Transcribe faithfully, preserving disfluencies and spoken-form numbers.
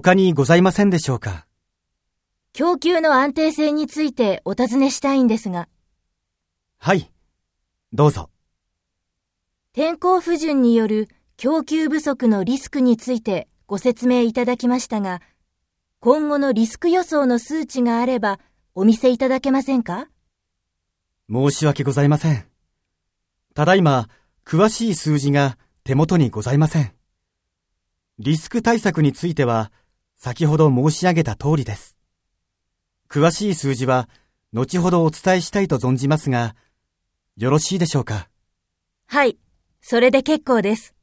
他にございませんでしょうか。供給の安定性についてお尋ねしたいんですが。はい、どうぞ。天候不順による供給不足のリスクについてご説明いただきましたが、今後のリスク予想の数値があればお見せいただけませんか。申し訳ございません。ただいま詳しい数字が手元にございません。リスク対策については先ほど申し上げた通りです。詳しい数字は後ほどお伝えしたいと存じますが、よろしいでしょうか。はい、それで結構です。